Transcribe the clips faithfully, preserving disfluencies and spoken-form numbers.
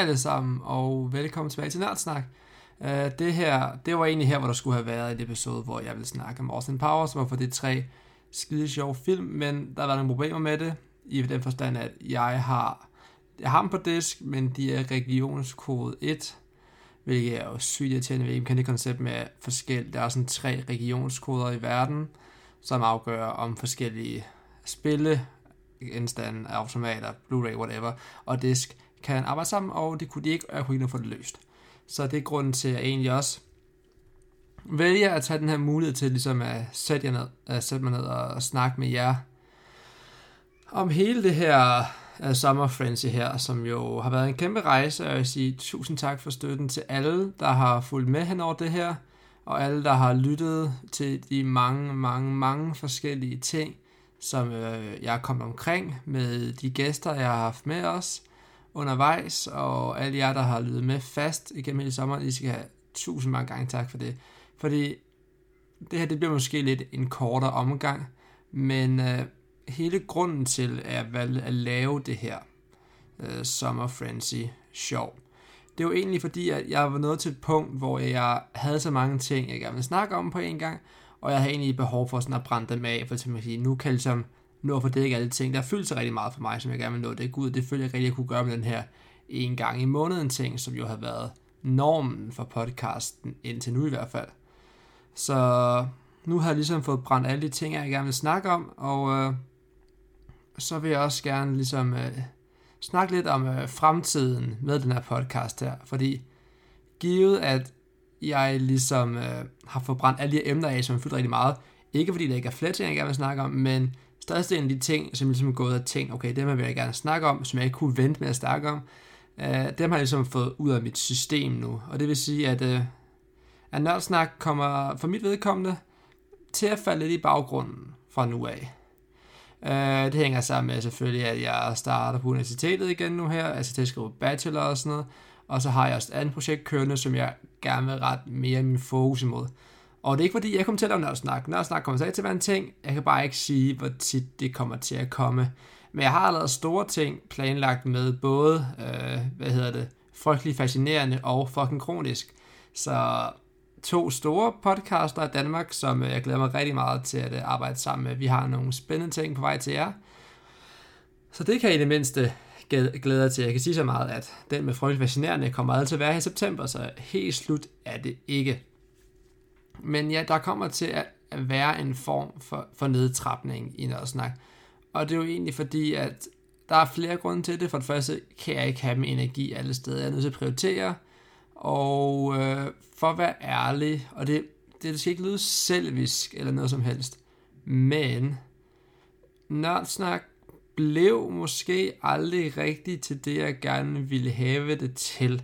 Hej alle sammen, og velkommen tilbage til Nerdsnak. Uh, det her, det var egentlig her, hvor der skulle have været et episode, hvor jeg ville snakke om Austin Powers, hvorfor det er tre skide sjove film, men der har været nogle problemer med det, i den forstand, at jeg har, jeg har dem på disk, men de er regionskode et, hvilket er jo sygt irriterende, hvilket kan det koncept med forskel. Der er sådan tre regionskoder i verden, som afgør om forskellige spille, indstande, automater, Blu-ray, whatever, og disk kan arbejde sammen, og det kunne de ikke, og jeg kunne ikke få det løst. Så det er grunden til, at jeg egentlig også vælger at tage den her mulighed til ligesom at sætte, jer ned, at sætte mig ned og snakke med jer om hele det her uh, Summer Frenzy her, som jo har været en kæmpe rejse, og jeg vil sige tusind tak for støtten til alle, der har fulgt med hen over det her, og alle, der har lyttet til de mange, mange, mange forskellige ting, som øh, jeg er kommet omkring med de gæster, jeg har haft med os undervejs, og alle jer, der har lyttet med fast igennem hele sommeren, I skal have tusind mange gange tak for det. Fordi det her, det bliver måske lidt en kortere omgang, men øh, hele grunden til, at jeg valgte at lave det her øh, Summer Frenzy show, det er jo egentlig fordi, at jeg var nået til et punkt, hvor jeg havde så mange ting, jeg gerne ville snakke om på en gang, og jeg har egentlig behov for sådan at brænde dem af, for at sige, nu kan jeg ligesom nå for det ikke alle ting, der fyldte sig rigtig meget for mig, som jeg gerne vil nå det ud, det følte jeg rigtig, jeg kunne gøre med den her en gang i måneden ting, som jo har været normen for podcasten, indtil nu i hvert fald. Så nu har jeg ligesom fået brændt alle de ting, jeg gerne vil snakke om, og øh, så vil jeg også gerne ligesom øh, snakke lidt om øh, fremtiden med den her podcast her, fordi givet at jeg ligesom øh, har forbrændt alle de her emner af, som jeg fyldt rigtig meget. Ikke fordi der ikke er flere ting, jeg gerne vil snakke om, men størstedelen af de ting, som jeg ligesom er gået og tænkt, okay, dem vil jeg gerne snakke om, som jeg ikke kunne vente med at snakke om, øh, dem har jeg ligesom fået ud af mit system nu. Og det vil sige, at, øh, at Nørdsnak kommer for mit vedkommende til at falde lidt i baggrunden fra nu af. Øh, det hænger sammen med selvfølgelig, at jeg starter på universitetet igen nu her, altså til at skrive bachelor og sådan noget. Og så har jeg også et andet projekt kørende, som jeg gerne vil rette mere min fokus imod. Og det er ikke fordi, jeg kommer til at lave Nerdsnak. Nerdsnak kommer stadig til at være en ting. Jeg kan bare ikke sige, hvor tit det kommer til at komme. Men jeg har allerede store ting planlagt med både, øh, hvad hedder det, frygtelig fascinerende og fucking kronisk. Så to store podcaster i Danmark, som jeg glæder mig rigtig meget til at arbejde sammen med. Vi har nogle spændende ting på vej til jer. Så det kan I det mindste glæder til. Jeg kan sige så meget, at den med frygtelig fascinerende kommer aldrig til at være her i september, så helt slut er det ikke. Men ja, der kommer til at være en form for, for nedtrapning i Nerdsnak. Og det er jo egentlig fordi, at der er flere grunde til det. For det første kan jeg ikke have min energi alle steder. Jeg er nødt til at prioritere. Og øh, for at være ærlig, og det, det skal ikke lyde selvisk eller noget som helst, men Nerdsnak blev måske aldrig rigtigt til det, jeg gerne ville have det til.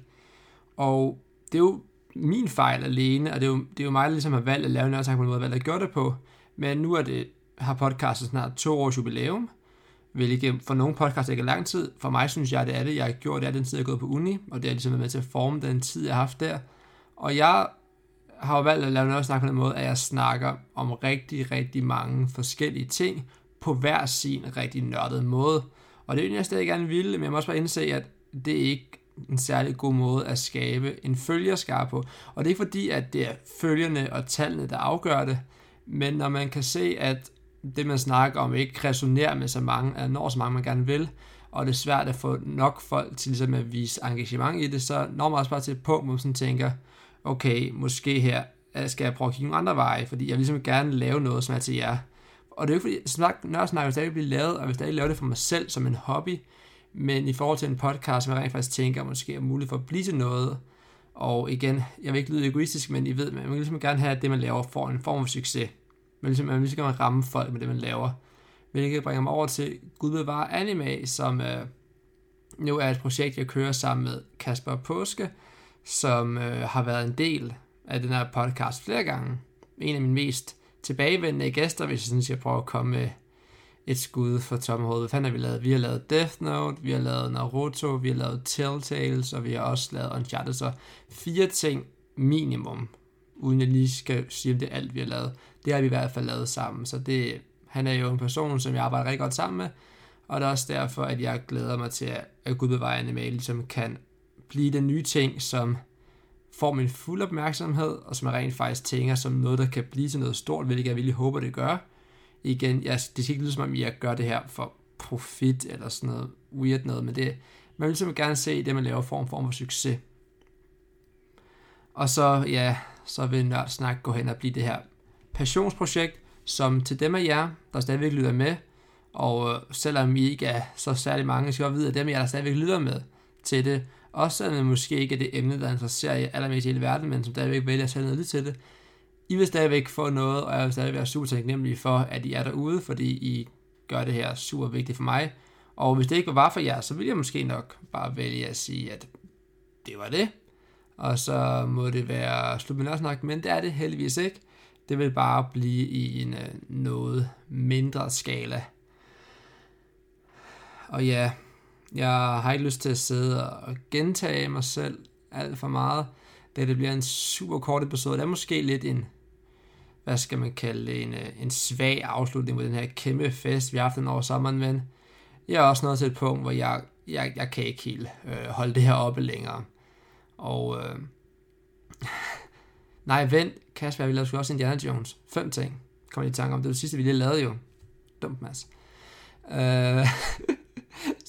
Og det er jo min fejl alene, og det er jo, det er jo mig, der ligesom har valgt at lave en Nerdsnak på en måde, valgt at gøre det på. Men nu er det, har podcastet snart to års jubilæum, hvilket for nogle podcaster ikke er lang tid. For mig synes jeg, det er det. Jeg har gjort det den tid, jeg er gået på uni, og det har ligesom været med til at forme den tid, jeg har haft der. Og jeg har jo valgt at lave en Nerdsnak på den måde, at jeg snakker om rigtig, rigtig mange forskellige ting, på hver sin rigtig nørdet måde. Og det er jo, jeg stadig gerne ville, men jeg må også bare indse, at det ikke er en særlig god måde at skabe en følgerskare på. Og det er ikke fordi, at det er følgerne og tallene, der afgør det, men når man kan se, at det, man snakker om, ikke resonerer med så mange, eller når så mange, man gerne vil, og det er svært at få nok folk til ligesom at vise engagement i det, så når man også bare til et punkt, hvor man sådan tænker, okay, måske her skal jeg prøve at kigge nogle andre veje, fordi jeg vil ligesom gerne lave noget, som er til jer. Og det er jo ikke fordi, Nerdsnak vil stadig blive lavet, og jeg vil stadig lave det for mig selv som en hobby, men i forhold til en podcast, som jeg rent faktisk tænker, måske er muligt for at blive til noget, og igen, jeg vil ikke lyde egoistisk, men I ved, man vil ligesom gerne have, at det man laver får en form for succes. Man vil ligesom, man vil ligesom gerne ramme folk med det, man laver. Hvilket bringer mig over til Gudbevare Anima, som øh, nu er et projekt, jeg kører sammen med Kasper Påske, som øh, har været en del af den her podcast flere gange. En af mine mest tilbagevendende gæster, hvis jeg synes, jeg prøver at komme med et skud for tomme hoved. Hvad fanden har vi lavet? Vi har lavet Death Note, vi har lavet Naruto, vi har lavet Telltales, og vi har også lavet Uncharted. Så fire ting minimum, uden jeg lige skal sige, om det er alt, vi har lavet. Det har vi i hvert fald lavet sammen. Så det, han er jo en person, som jeg arbejder rigtig godt sammen med, og det er også derfor, at jeg glæder mig til, at Gudbevare Anima ligesom kan blive den nye ting, som får min fuld opmærksomhed, og som jeg rent faktisk tænker som noget, der kan blive til noget stort, hvilket jeg virkelig håber, det gør. Igen, jeg, det skal ikke lyde som om, jeg gør det her for profit eller sådan noget weird noget, men det, man vil simpelthen gerne se det, man laver form, form for succes. Og så, ja, så vil Nerdsnak gå hen og blive det her passionsprojekt, som til dem af jer, der stadigvæk lytter med, og selvom I ikke er så særlig mange, skal jeg vide, at dem af jer, der stadigvæk lytter med til det, også selvom det måske ikke er det emne, der interesserer jer allermest i hele verden, men som stadigvæk vælger at tage noget lidt til det, I vil stadigvæk få noget, og jeg vil stadigvæk være super taknemmelig for, at I er derude, fordi I gør det her super vigtigt for mig. Og hvis det ikke var for jer, så ville jeg måske nok bare vælge at sige, at det var det. Og så må det være slut med Nerdsnak, men det er det heldigvis ikke. Det vil bare blive i en noget mindre skala. Og ja, jeg har ikke lyst til at sidde og gentage mig selv alt for meget, da det bliver en super kort episode. Det er måske lidt en, hvad skal man kalde det, en, en svag afslutning på den her kæmpe fest, vi har haft den over sommeren, men jeg er også nået til et punkt, hvor jeg, jeg, jeg kan ikke helt øh, holde det her oppe længere. Og øh, nej, vent, Kasper, vi lavede sgu også Indiana Jones. Fem ting, kom jeg i tanke om. Det var det sidste, vi lige lavede jo. Dumt, Mads. Øh,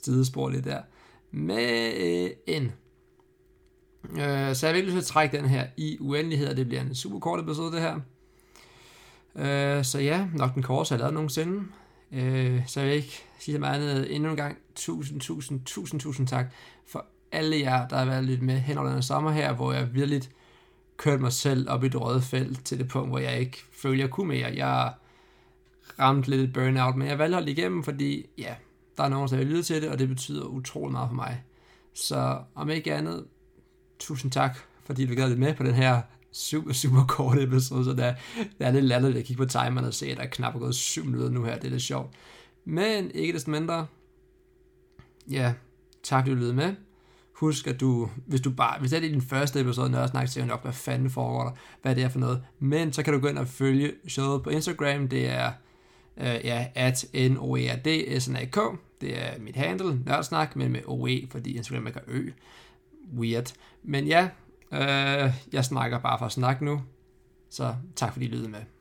Sidespor lidt der. Men øh, så jeg vil lige trække den her i uendelighed, og det bliver en super kort episode, det her. Øh, så ja, nok den korteste, jeg har lavet nogensinde. Øh, så jeg vil ikke sige så meget andet endnu en gang. Tusind, tusind, tusind, tusind tak for alle jer, der har været lidt med hen over den sommer her, hvor jeg virkelig kørte mig selv op i det røde felt til det punkt, hvor jeg ikke følte, jeg kunne mere. Jeg ramte lidt et burnout, men jeg valgte at holde igennem, fordi ja, der er nogen, der vil lytte til det, og det betyder utrolig meget for mig. Så om ikke andet, tusind tak, fordi du gad lidt med på den her super, super korte episode, så der, der er lidt latterligt at kigge på timeren og se, at der er knap er gået syv minutter nu her. Det er lidt sjovt. Men ikke desto mindre, ja, tak, at du lyttede med. Husk, at du, hvis du bare, hvis det er din første episode, Nerdsnak, så er det nok, hvad fanden foregår der, hvad det er for noget. Men så kan du gå ind og følge showet på Instagram, det er, øh, ja, at N O E R D S N A K, det er mit handle, Nerdsnak, men med O E, fordi Instagram ikke har ø. Weird. Men ja, øh, jeg snakker bare for at snakke nu, så tak fordi I lyttede med.